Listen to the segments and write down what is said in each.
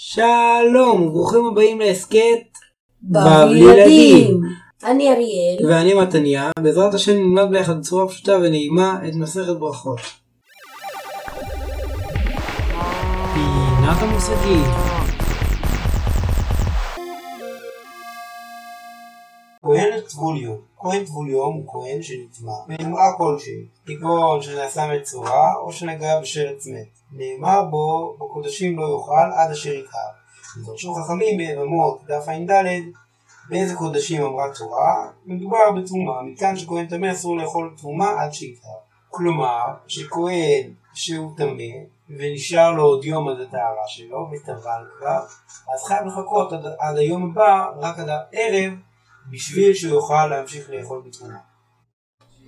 שלום, ברוכים הבאים להסכת בבילדים. אני אריאל ואני מתניה. בעזרת השם נלמד ביחד בצורה פשוטה ונעימה את מסכת ברכות. פינת המושגים. כהן טבוליון. כהן טבוליון הוא כהן שנטמא בנמרה כלשהי, כגון שנעשה מצורע או שנגע בשרץ מת. נאמר בו בקודשים לא יאכל עד אשר יכהר. דרשו חכמים ברמות דף ע"ד באיזה קודשים אמרה תורה מדובר בתרומה, מכאן שכהן טמא אסור לאכול תרומה עד שיכהר. כלומר שכהן שהוא טמא ונשאר לו עוד יום עד הטהרה שלו וטבל כבר, אז חייב לחכות עד היום הבא, רק עד הערב, בשביל שהוא יוכל להמשיך לאכול בתרומה.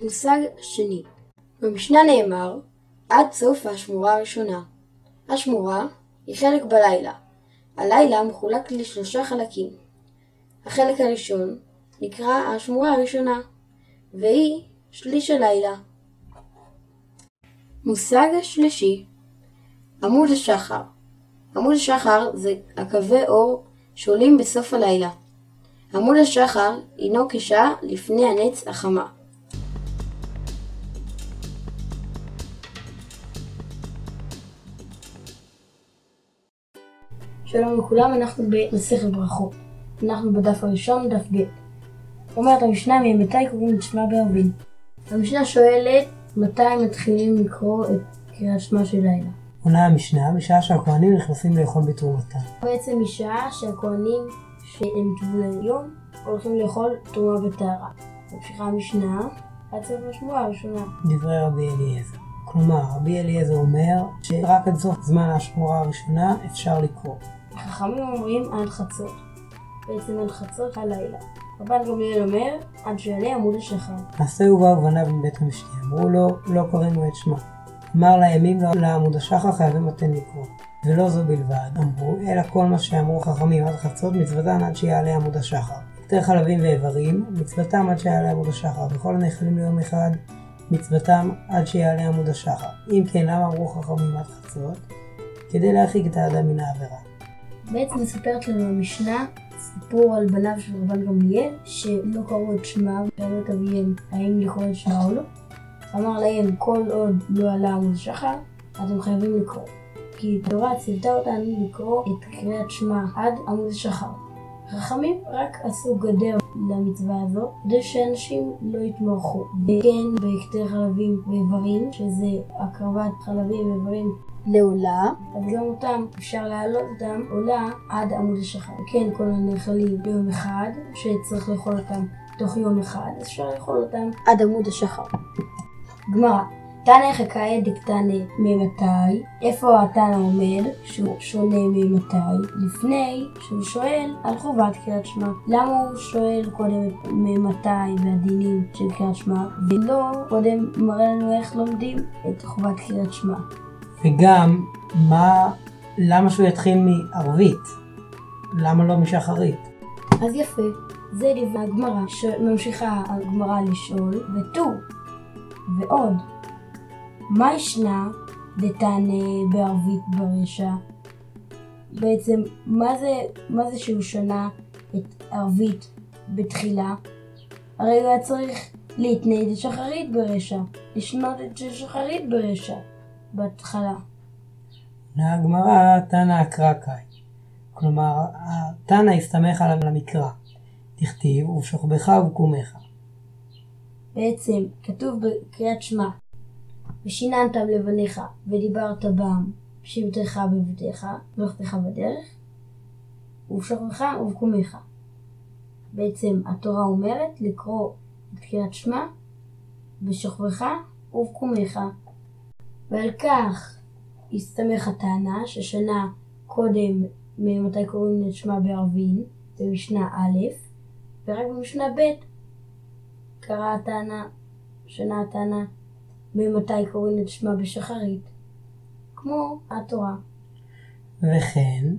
מושג שני. במשנה נאמר עד סוף השמורה הראשונה. השמורה היא חלק בלילה. הלילה מחולק לשלושה חלקים. החלק הראשון נקרא השמורה הראשונה, והיא שליש הלילה. מושג השלישי, עמוד השחר. עמוד השחר זה הקווי אור שעולים בסוף הלילה. עמוד השחר הינו כשעה לפני הנץ החמה. שלום לכולם, אנחנו במסכת ברכות. אנחנו בדף הראשון, דף ב'. אומרת המשנה, ממתי קוראים את שמע בערבית? המשנה שואלת מתי מתחילים לקרוא את קריאת שמע של לילה. עונה המשנה, משעה שהכוהנים נכנסים לאכול בתרומתה. בעצם משעה שהכוהנים שהם טבולי יום הולכים לאכול תרומה וטהרה. ממשיכה המשנה, עד סוף השבוע הראשונה. דברי רבי אליעזר. כלומר, רבי אליעזר אומר שרק עד סוף זמן השמורה הראשונה אפשר לקרוא. החכמים אומרים עד חצות, בעצם עד חצות הלילה. רבן גמליאל אומר עד שיעלה עמוד השחר. עשהו באו בניו מבית המשתה, אמרו לו לא קוראנו את שמע. אמר לימים לעמוד השחר חייבים אתם לקרוא. ולא זו בלבד, אמרו, אלא כל מה שאמרו חכמים עד חצות מצוותן עד שיעלה עמוד השחר. יותר חלבים ואיברים מצוותם עד שיעלה עמוד השחר, וכל הנאכלים ליום אחד מצוותם עד שיעלה עמוד השחר. אם כן, למה אמרו חכמים עד חצות? כדי להרחיק את האדם מן העבירה. בעצם מספרת לנו המשנה סיפור על בניו של רבן גמליאל שלא קראו את שמם, שאלו את אביהם האם לקרוא את שמם או לא. אמר להם כל עוד לא עלה עמוד השחר אתם חייבים לקרוא, כי תורה ציוותה אותנו לקרוא את קריאת שמע עד עמוד השחר. חכמים רק עשו גדר למצווה הזאת כדי שאנשים לא יתמרחו. וכן בהקטר חלבים ואיברים, שזה הקרבת חלבים ואיברים לעולה, אז גם אותם אפשר להעלות אותם עולה עד עמוד השחר. וכן כל הנאכלים ליום אחד שצריך לאכול אותם תוך יום אחד, אז אפשר לאכול אותם עד עמוד השחר. גמרא. תנא חכאי דקתנא ממתי, איפה התנא עומד שהוא שונה ממתי? לפני שהוא שואל על חובת קריאת שמע. למה הוא שואל קודם ממתי והדינים של קריאת שמע, ולא קודם מראה לנו איך לומדים את חובת קריאת שמע? וגם למה שהוא יתחיל מערבית? למה לא משחרית? אז יפה, זה דברי הגמרא. ממשיכה הגמרא לשאול וטור ועוד. מה ישנה דתנא בערבית ברישא? בעצם מה זה שהוא שנה את ערבית בתחילה? הרי הוא היה צריך להתנאי דשחרית ברישא, לשנות את שחרית ברישא בהתחלה. הגמרא תנא אקרא קאי, כלומר התנא הסתמך על המקרא, תכתיב ובשוכבך ובקומך. בעצם כתוב בקריאת שמע ושיננתם לבניך, ודיברת בם, שבתך בבתך, ולכתך בדרך, ובשוכבך ובקומך. בעצם התורה אומרת לקרוא את קריאת שמע בשוכבך ובקומך. ועל כך הסתמך הטענה ששנה קודם ממתי קוראים את שמע בערבין, במשנה א', ורק במשנה ב' קרא הטענה, שנה הטענה ממתי קוראים את שמע בשחרית, כמו התורה. וכן,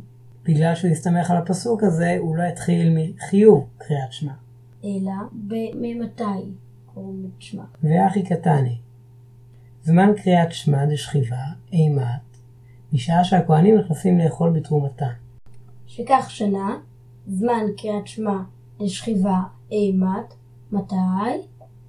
בגלל שהוא הסתמך על הפסוק הזה, הוא לא התחיל מחיוב קריאת שמע, אלא ממתי קוראים את שמע. ואחי קטני, זמן קריאת שמע דשכיבה, אימת, משעה שהכוהנים נכנסים לאכול בתרומתה. שכך שנה, זמן קריאת שמע לשכיבה אימת, מתי?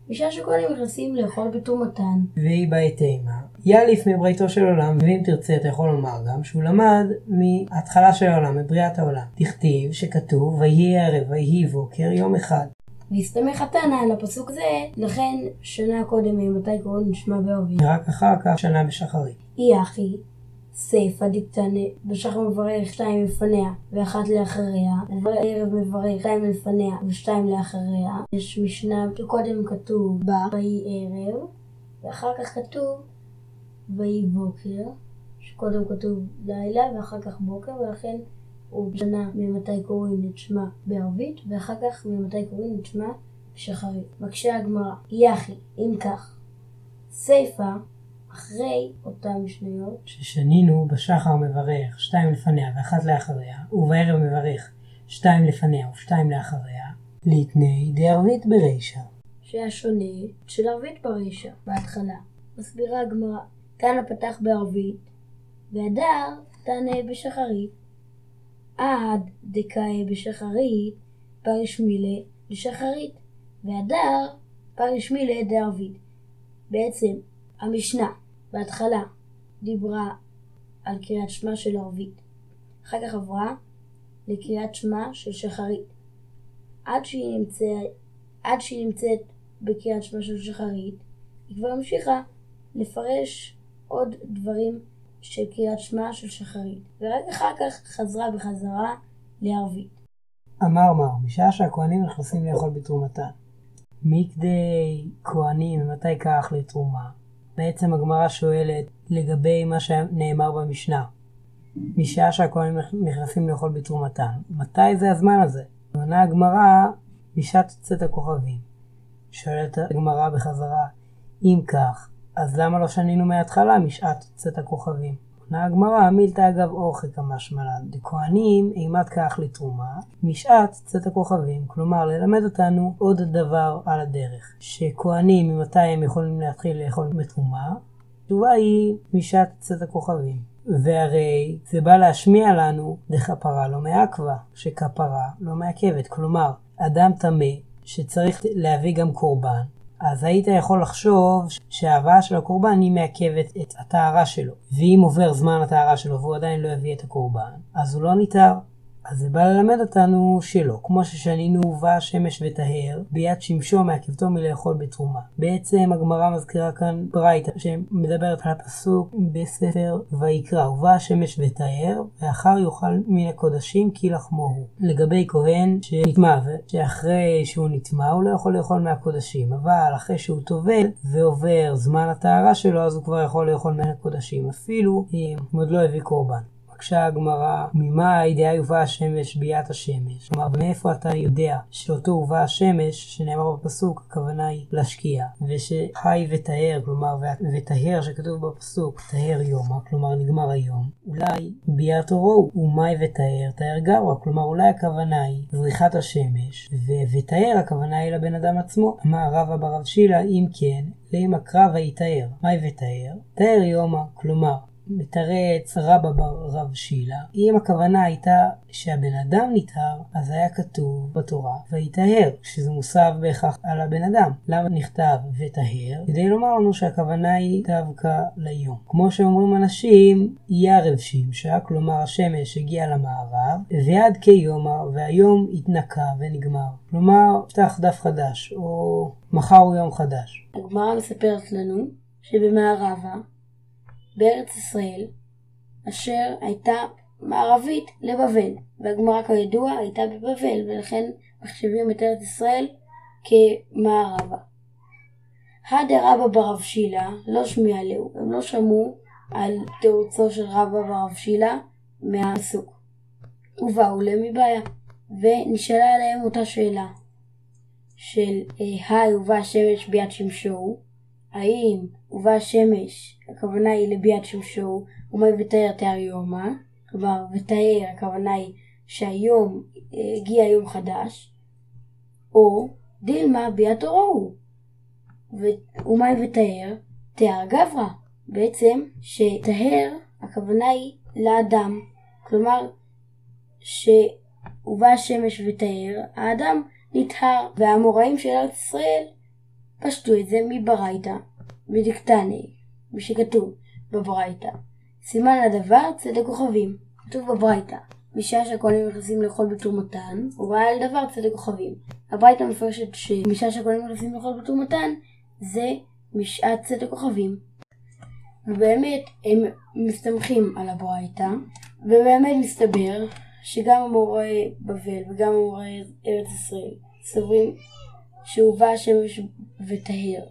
בשעה שכולם נכנסים לאכול בתומתן. והיא בעת אימה. יאלף מבריתו של עולם, ואם תרצה אתה יכול לומר גם שהוא למד מההתחלה של העולם, מבריאת העולם. תכתיב שכתוב, ויהי ערב, ויהי בוקר, יום אחד. והסתמך התנא על הפסוק זה, לכן שנה קודם מתי קוראים נשמע באביב. רק אחר כך שנה בשחרית. אי אחי, ספא דקתנא, בשחר מברך שתיים לפניה ואחת לאחריה, ערב מברך שתיים לפניה ושתיים לאחריה. יש משנה שקודם כתוב בה, ויהי ערב, ואחר כך כתוב ויהי בוקר, שקודם כתוב לילה ואחר כך בוקר, ולכן הוא שנה ממתי קוראים נשמע בערבית ואחר כך ממתי קוראים נשמע בשחרית. בקשה הגמרא, יחי, אם כך, ספא אחרי אותם שניות ששנינו בשחר מברך שתיים לפניה ואחת לאחריה, ובערב מברך שתיים לפניה ושתיים לאחריה, להתני דערבית ברישא, שהשונה של ערבית ברישא בהתחלה. מסבירה הגמרא, תנא פתח בערבית והדר תנא בשחרית, עד דקאי בשחרית פריש מילה לשחרית, והדר פריש מילה דערבית. בעצם המשנה בהתחלה דיברה על קריאת שמע של ערבית, אחר כך עברה לקריאת שמע של שחרית, עד שהיא נמצאת בקריאת שמע של שחרית היא כבר המשיכה לפרש עוד דברים של קריאת שמע של שחרית, ורק אחר כך חזרה בחזרה לערבית. אמר מר, משעה שהכוהנים נכנסים לאכול בתרומתן, מכדי כוהנים ומתי כך לתרומה, בעצם הגמרא שואלת לגבי מה שנאמר במשנה, משעה שהכוהנים נכנסים לאכול בתרומתן, מתי זה הזמן הזה? עונה הגמרא, משעת צאת הכוכבים. שואלת הגמרא בחזרה, אם כך, אז למה לא שנינו מההתחלה משעת צאת הכוכבים? עונה הגמרא, מילתא אגב אורחא כמשמלן, דכוהנים אימת כך לתרומה משעת צאת הכוכבים, כלומר ללמד אותנו עוד דבר על הדרך, שכוהנים ממתי הם יכולים להתחיל לאכול בתרומה? התשובה היא משעת צאת הכוכבים, והרי זה בא להשמיע לנו דכפרה לא מעכבה, שכפרה לא מעכבת, כלומר אדם טמא שצריך להביא גם קורבן, אז היית יכול לחשוב שההבאה של הקורבן היא מעכבת את התארה שלו. ואם עובר זמן התארה שלו והוא עדיין לא הביא את הקורבן, אז הוא לא ניתר. אז זה בא ללמד אותנו שלא. כמו ששנינו הובא שמש וטהר, ביד שמשו מעכבתו מלאכול בתרומה. בעצם הגמרא מזכירה כאן ברייתא שמדברת על הפסוק בספר ויקרא, הובא שמש וטהר, ואחר יאכל מן הקודשים כי לחמו הוא. לגבי כהן שנטמא, שאחרי שהוא נטמא הוא לא יכול לאכול מהקודשים, אבל אחרי שהוא טובל ועובר זמן הטהרה שלו, אז הוא כבר יכול לאכול מן הקודשים, אפילו אם עוד לא הביא קורבן. בקשה הגמרא, ממה הידיעה הובא השמש ביאת השמש? כלומר, מאיפה אתה יודע שאותו הובא השמש, שנאמר בפסוק, הכוונה היא להשקיע, ושחי וטהר, כלומר, וטהר שכתוב בפסוק, טהר יומא, כלומר נגמר היום, אולי ביאת אורו הוא מי וטהר, טהר גרוע, כלומר אולי הכוונה היא זריחת השמש, וטהר הכוונה היא לבן אדם עצמו. אמר רבא בר רב שילה, אם כן, לימא קרבא יטהר, מי וטהר, טהר יומא, כלומר, מתרץ רבא בר רב שילה, אם הכוונה הייתה שהבן אדם נטהר, אז היה כתוב בתורה ויטהר, שזה מוסב בהכרח על הבן אדם. למה נכתב וטהר? כדי לומר לנו שהכוונה היא דווקא ליום. כמו שאומרים אנשים, יערב שמשה, כלומר השמש הגיע למערב, ועד כיומא, והיום התנקה ונגמר. כלומר, פתח דף חדש, או מחר הוא יום חדש. הגמרא מספרת לנו שבמערבה, בארץ ישראל, אשר הייתה מערבית לבבל, והגמרא כידוע הייתה בבבל, ולכן מחשבים את ארץ ישראל כמערבה. הדר רבא בר רב שילה לא שמיע לו, הם לא שמעו על תירוצו של רבא בר רב שילה מהפסוק, ובאו למבעיה, ונשאלה עליהם אותה שאלה של היי הובא השמש ביד שמשו, האם הובא השמש הכוונה היא לביאת שמשו, ומי וטהר תהר יומא, כלומר וטהר הכוונה היא שהיום הגיע יום חדש, או דילמה ביאת אורו ומי וטהר תהר גברא, בעצם שטהר הכוונה היא לאדם, כלומר שהובא השמש ותאר, האדם נטהר, והאמוראים של ארץ ישראל פשטו את זה מברייתא, בדיקטני, ושכתוב בברייתא. סימן הדבר צדק כוכבים, כתוב בברייתא. משעה שהכהנים נכנסים לאכול בתרומתן, הוא ראה על דבר צדק כוכבים. הברייתא מפרשת שמשעה שהכהנים נכנסים לאכול בתרומתן, זה משעת צדק כוכבים. ובאמת הם מסתמכים על הברייתא, ובאמת מסתבר שגם אמוראי בבל וגם אמוראי ארץ ישראל סוברים שהובא השמש וטהר.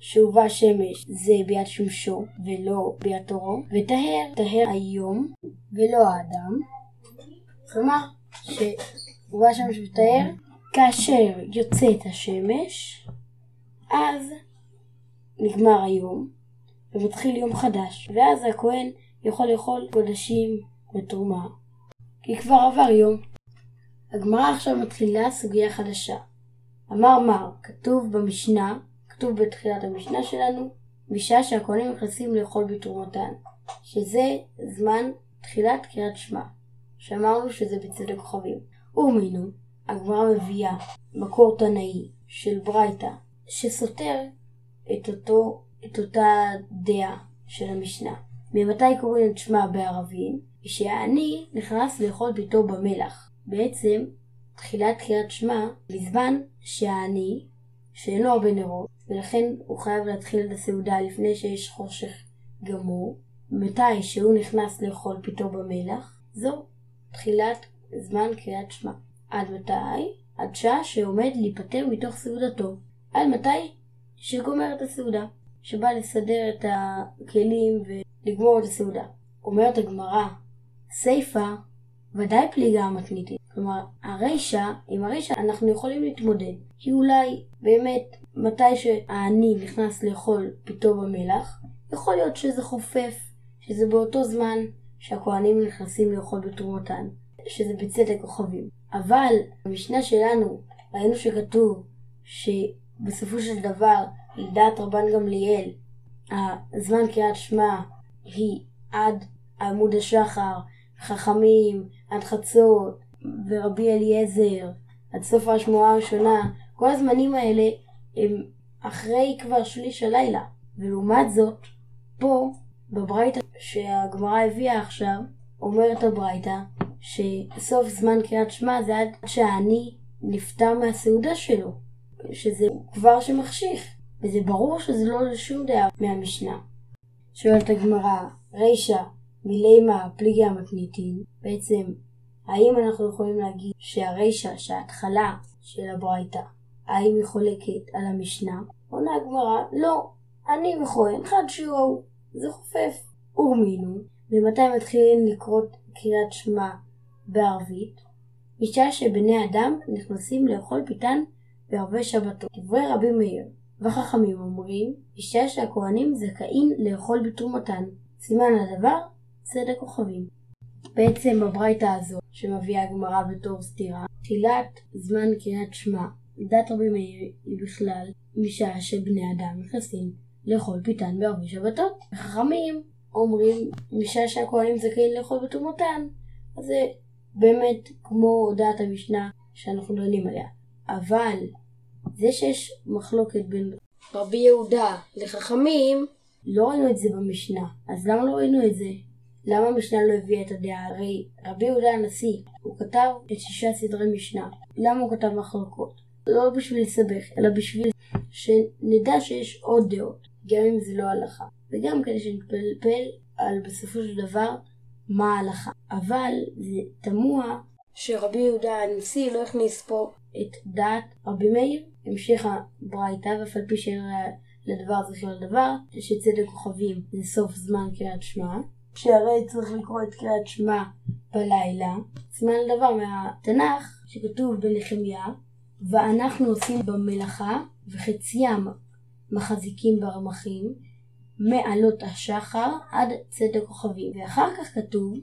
שהובא השמש זה ביד שמשו ולא ביד תורו, וטהר, טהר היום ולא האדם. כלומר שהובא השמש וטהר, כאשר יוצאת השמש אז נגמר היום ומתחיל יום חדש, ואז הכהן יכול לאכול קודשים בתרומה, כי כבר עבר יום. הגמרא עכשיו מתחילה סוגיה חדשה. אמר מר, כתוב במשנה, כתוב בתחילת המשנה שלנו, משעה שהכהנים נכנסים לאכול בתרומתן, שזה זמן תחילת קריאת שמע, שאמרנו שזה בצדק כוכבים. ומינו, הגמרא מביאה מקור תנאי של ברייתא, שסותר את אותה דעה של המשנה. ממתי קוראים את שמע בערבים? כשהעני נכנס לאכול ביתו במלח. בעצם תחילת קריאת שמע בזמן שהעני שאינו הרבה נרות, ולכן הוא חייב להתחיל את הסעודה לפני שיש חושך גמור. מתי שהוא נכנס לאכול ביתו במלח, זו תחילת זמן קריאת שמע. עד מתי? עד שעה שעומד להיפטר מתוך סעודתו. עד מתי? שגומר את הסעודה, שבא לסדר את הכלים ולגמור את הסעודה. אומרת הגמרא, סייפה ודאי פליגה המתניתית. כלומר, עם הרישה אנחנו יכולים להתמודד. כי אולי באמת מתי שהעני נכנס לאכול פתאום במלח, יכול להיות שזה חופף, שזה באותו זמן שהכוהנים נכנסים לאכול בתרומתן, שזה בצדק כוכבים. אבל במשנה שלנו ראינו שכתוב שבסופו של דבר לדעת רבן גמליאל, הזמן קריאת שמע היא עד עמוד השחר, חכמים, עד חצות, ורבי אליעזר, עד סוף השמועה הראשונה. כל הזמנים האלה הם אחרי כבר שליש הלילה. ולעומת זאת, פה, בברייתא שהגמרא הביאה עכשיו, אומרת הברייתא שסוף זמן קריאת שמע זה עד שהעני נפטר מהסעודה שלו, שזה כבר שמחשיך. וזה ברור שזה לא לשום דעה מהמשנה. שואלת הגמרא, רישא מלימה פליגי המתניתין, בעצם האם אנחנו יכולים להגיד שהרישא, שההתחלה של הברייתא, האם היא חולקת על המשנה? עונה הגמרא, לא, אני וכהן חד שיראו, זה חופף. ומינו, ממתי מתחילים לקרוא קריאת שמע בערבית? משעה שבני אדם נכנסים לאכול פיתן בערבי שבתות. דברי רבי מאיר וחכמים אומרים, משעה שהכהנים זכאים לאכול בתרומתן. סימן הדבר צדק כוכבים. בעצם בברייתא הזו שמביאה הגמרא בתור סתירה, תחילת זמן קריאת שמע לדעת רבי מאיר היא בכלל משעה שבני אדם נכנסים לאכול פיתן בערבי שבתות. חכמים אומרים משעה שהכהנים זכאים לאכול בתרומתן, אז זה באמת כמו דעת המשנה שאנחנו דנים עליה. אבל זה שיש מחלוקת בין רבי יהודה לחכמים, לא ראינו את זה במשנה. אז למה לא ראינו את זה? למה המשנה לא הביאה את הדעה? הרי רבי יהודה הנשיא, הוא כתב את 6 סדרי משנה. למה הוא כתב מחלוקות? לא בשביל לסבך, אלא בשביל שנדע שיש עוד דעות, גם אם זה לא הלכה. וגם כדי שנתפלפל על בסופו של דבר מה ההלכה. אבל זה תמוה שרבי יהודה הנשיא לא הכניס פה את דעת רבי מאיר. המשיכה ברייתא, ואף על פי שאין לדבר צריך לדבר, שצדק כוכבים זה סוף זמן קריאת שמע, שהרי צריך לקרוא את קריאת שמע בלילה. זמן לדבר מהתנ"ך שכתוב בנחמיה, ואנחנו עושים במלאכה וחציים מחזיקים ברמחים מעלות השחר עד צדק כוכבים. ואחר כך כתוב,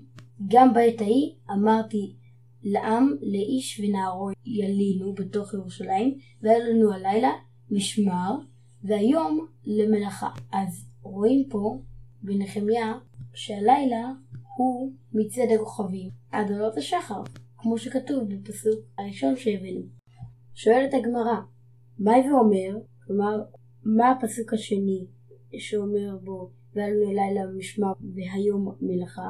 גם בעת ההיא אמרתי לעם, לאיש ונערו ילינו בתוך ירושלים, והיה לנו הלילה משמר, והיום למלאכה. אז רואים פה בנחמיה שהלילה הוא מצד הכוכבים עד עולות השחר, כמו שכתוב בפסוק הראשון שהבאנו. שואלת הגמרא, מהי ואומר? כלומר, מה הפסוק השני שאומר בו ועלנו לילה משמע והיום מלאכה?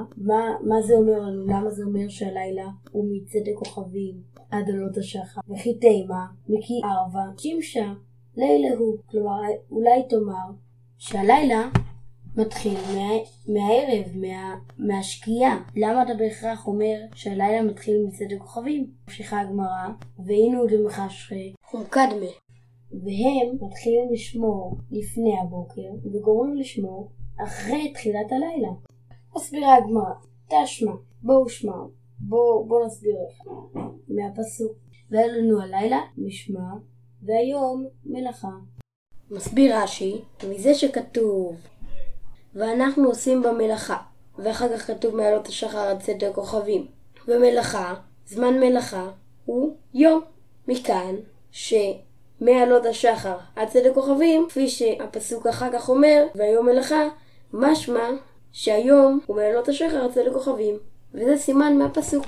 מה זה אומר לנו? למה זה אומר שהלילה הוא מצד הכוכבים עד עולות השחר? וכי תימה, מכי ערבה, שימשה, לילה הוא. כלומר, אולי תאמר שהלילה מתחיל מהערב, מהשקיעה. למה אתה בהכרח אומר שהלילה מתחיל מצד הכוכבים? ממשיכה הגמרא, והיינו דמחשכי חומקדמה, והם מתחילים לשמור לפני הבוקר וגורמים לשמור אחרי תחילת הלילה. מסבירה הגמרא, תשמע, בואו שמע, בואו נסביר לך מהפסוק והיה לנו הלילה משמע והיום מלאכה. מסביר רש"י, מזה שכתוב ואנחנו עושים במלאכה, ואחר כך כתוב מעלות השחר עד צאת הכוכבים, ומלאכה, זמן מלאכה הוא יום. מכאן שמעלות השחר עד צאת הכוכבים, כפי שהפסוק אחר כך אומר והיום מלאכה, משמע שהיום הוא מעלות השחר עד צאת הכוכבים, וזה סימן מהפסוק.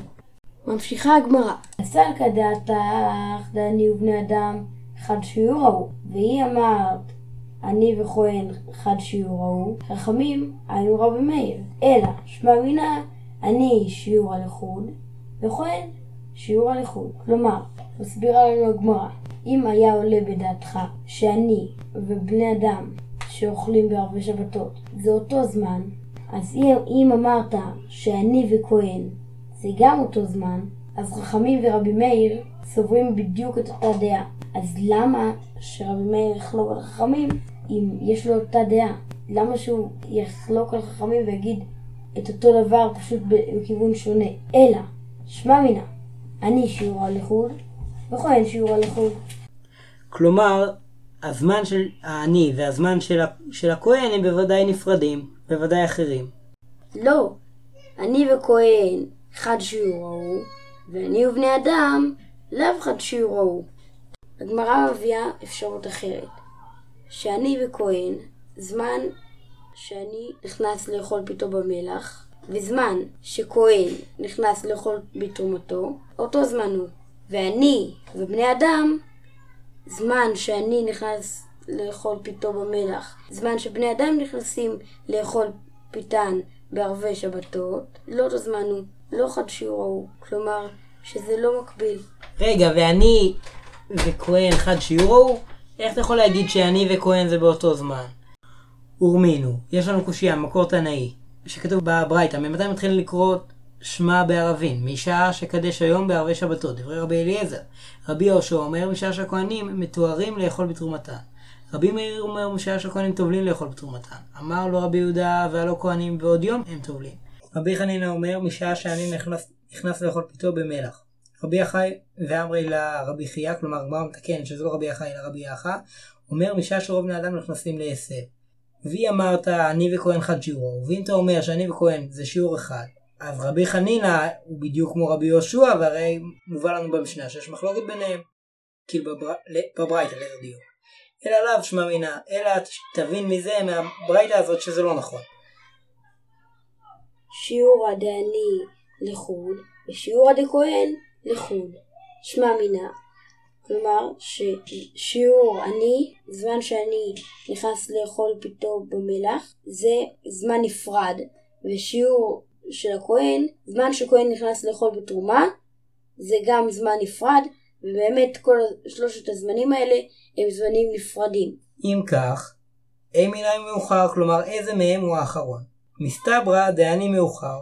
ממשיכה הגמרא, הסלקא דעתך דני ובני אדם חד שיוראו, והיא אמרת אני וכהן חד שיוראו, חכמים היינו רבי מאיר, אלא שמאמינה אני שיורא לחוד וכהן שיורא לחוד. כלומר, מסבירה לנו הגמרא, אם היה עולה בדעתך שאני ובני אדם שאוכלים בערבי שבתות זה אותו זמן, אז אם אמרת שאני וכהן זה גם אותו זמן, אז חכמים ורבי מאיר סוברים בדיוק את אותה דעה. אז למה שרבי מאיר יחלוק על חכמים אם יש לו אותה דעה? למה שהוא יחלוק על חכמים ויגיד את אותו דבר פשוט בכיוון שונה? אלא, שמע מינה, אני שיורא לחוד וכהן שיורא לחוד. כלומר, הזמן של האני והזמן של הכהן הם בוודאי נפרדים, בוודאי אחרים. לא, אני וכהן חד שיוראו, ואני ובני אדם לאו חד שיוראו. הגמרא מביאה אפשרות אחרת, שאני וכהן, זמן שאני נכנס לאכול ביתו במלח, וזמן שכהן נכנס לאכול בתרומתו, אותו זמן הוא. ואני ובני אדם, זמן שאני נכנס לאכול ביתו במלח, זמן שבני אדם נכנסים לאכול ביתן בערבי שבתות, לא אותו זמן הוא, לא חד שיוראו, כלומר שזה לא מקביל. רגע, ואני וכהן חד שיוראו, איך אתה יכול להגיד שאני וכהן זה באותו זמן? ורמינו, יש לנו קושיה, מקור תנאי, שכתוב בברייתא, ממתי מתחיל לקרות שמע בערבים? משעה שקדש היום בערבי שבתות, דברי רבי אליעזר. רבי יהושע אומר, משעה שהכהנים מתוארים לאכול בתרומתן. רבי מאיר אומר, משעה שהכהנים טובלים לאכול בתרומתן. אמר לו רבי יהודה, והלא כהנים ועוד יום הם טובלים. רבי חנינא אומר, משעה שאני נכנס לאכול פיתו במלח. רבי אחי ואמרי לה רבי חייא, כלומר הגמרא מתקנת שזה לא רבי אחי אלא רבי אחא, אומר משעה שרוב בני אדם נכנסים לעשב. והיא אמרת אני וכהן חד שיוראו, ואם אתה אומר שאני וכהן זה שיעור אחד, אז רבי חנינא הוא בדיוק כמו רבי יהושע, והרי מובא לנו במשנה שיש מחלוקת ביניהם, כאילו בברייתא לאיזה דיוק. אלא לאו שמע מינא, אלא תבין מזה מהברייתא הזאת שזה לא נכון. שיעורא דעני לחוד ושיעורא דכהן לחוד, שמע מינא, כלומר ששיעור אני, זמן שאני נכנס לאכול פיתו במלח זה זמן נפרד, ושיעור של הכהן, זמן שכהן נכנס לאכול בתרומה זה גם זמן נפרד, ובאמת כל שלושת הזמנים האלה הם זמנים נפרדים. אם כך, אי מיניים מאוחר, כלומר איזה מהם הוא האחרון? מסתברא דעני מאוחר,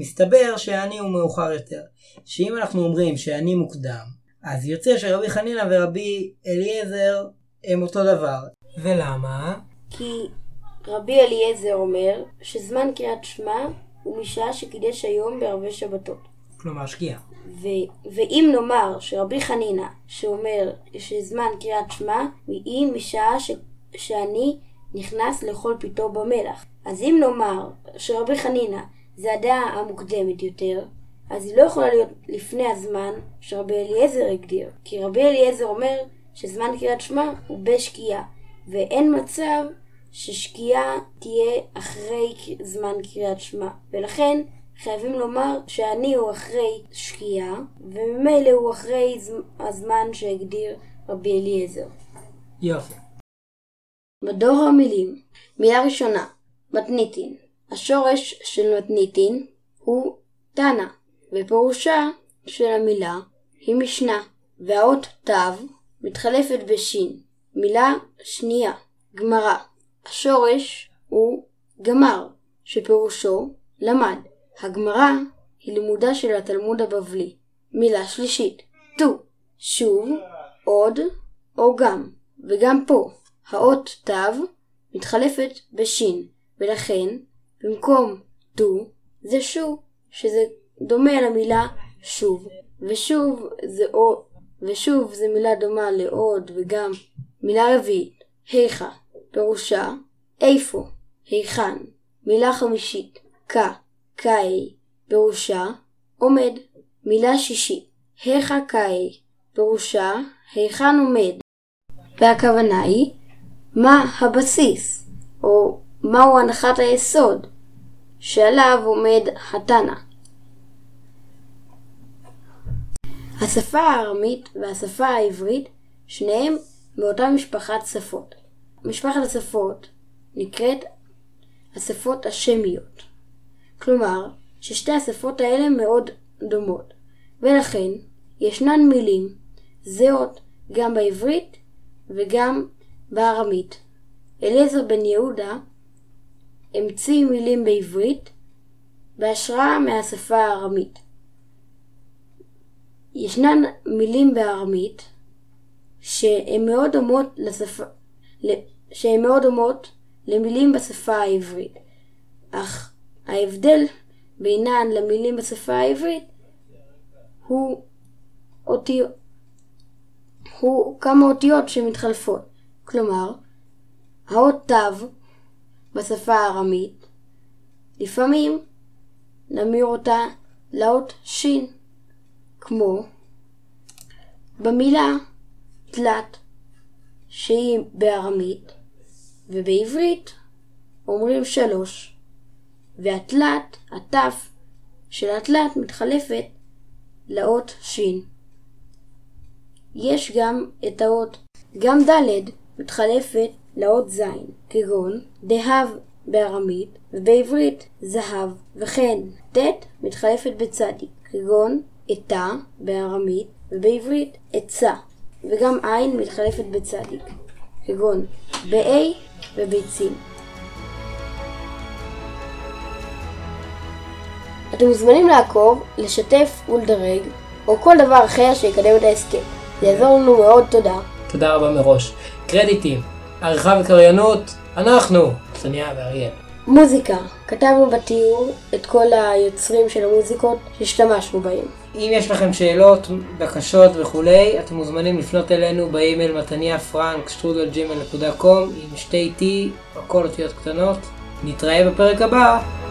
מסתבר שאני הוא מאוחר יותר. שאם אנחנו אומרים שאני מוקדם, אז יוצא שרבי חנינא ורבי אליעזר הם אותו דבר. ולמה? כי רבי אליעזר אומר שזמן קריאת שמע הוא משעה שקידש היום בערבי שבתות. כלומר שקיעה. ואם נאמר שרבי חנינא שאומר שזמן קריאת שמע היא משעה שאני נכנס לאכול פיתו במלח. אז אם נאמר שרבי חנינא זה הדעה המוקדמת יותר, אז היא לא יכולה להיות לפני הזמן שרבי אליעזר הגדיר. כי רבי אליעזר אומר שזמן קריאת שמע הוא בשקיעה, ואין מצב ששקיעה תהיה אחרי זמן קריאת שמע, ולכן חייבים לומר שאני הוא אחרי שקיעה, וממילא הוא אחרי הזמן שהגדיר רבי אליעזר. יופי. בדור המילים. מילה ראשונה, מתניתין. השורש של מתניתין הוא תנא, ופירושה של המילה היא משנה, והאות תו מתחלפת בשין. מילה שנייה, גמרא. השורש הוא גמר, שפירושו למד. הגמרא היא לימודה של התלמוד הבבלי. מילה שלישית, תו, שוב, עוד או גם, וגם פה האות תו מתחלפת בשין, ולכן במקום תו זה שוב, שזה דומה למילה שוב, ושוב זה עוד, ושוב זה מילה דומה לעוד וגם. מילה רביעית, היכה, פירושה איפה, היכן. מילה חמישית, קאי, פירושה עומד. מילה שישית, היכה קאי, פירושה היכן עומד, והכוונה היא מה הבסיס או מהו הנחת היסוד שעליו עומד התנא. השפה הארמית והשפה העברית שניהם מאותה משפחת שפות. משפחת השפות נקראת השפות השמיות, כלומר ששתי השפות האלה מאוד דומות, ולכן ישנן מילים זהות גם בעברית וגם בארמית. אליעזר בן יהודה המציא מילים בעברית בהשראה מהשפה הארמית. ישנן מילים בארמית שהן מאוד דומות למילים בשפה העברית, אך ההבדל בינן למילים בשפה העברית הוא כמה אותיות שמתחלפות. כלומר, האות תו בשפה הארמית לפעמים נמיר אותה לאות שין, כמו במילה תלת שהיא בארמית, ובעברית אומרים 3, והתלת, התף של התלת מתחלפת לאות שין. יש גם את האות, גם ד' מתחלפת לאות ז', כגון דהב בארמית ובעברית זהב, וכן ט' מתחלפת בצדיק, כגון עתה בארמית ובעברית עצה, וגם עין מתחלפת בצדיק, כגון באי וביצים. אתם מוזמנים לעקוב, לשתף ולדרג, או כל דבר אחר שיקדם את ההסכם. זה יעזור לנו מאוד, תודה. תודה רבה מראש. קרדיטים, עריכה וקריינות, אנחנו, סניה ואריאל. מוזיקה, כתבנו בתיאור את כל היוצרים של המוזיקות שהשתמשנו בהם. אם יש לכם שאלות, בקשות וכולי, אתם מוזמנים לפנות אלינו באימייל matania.frank@gmail.com עם שתי T, הכל אותיות קטנות. נתראה בפרק הבא.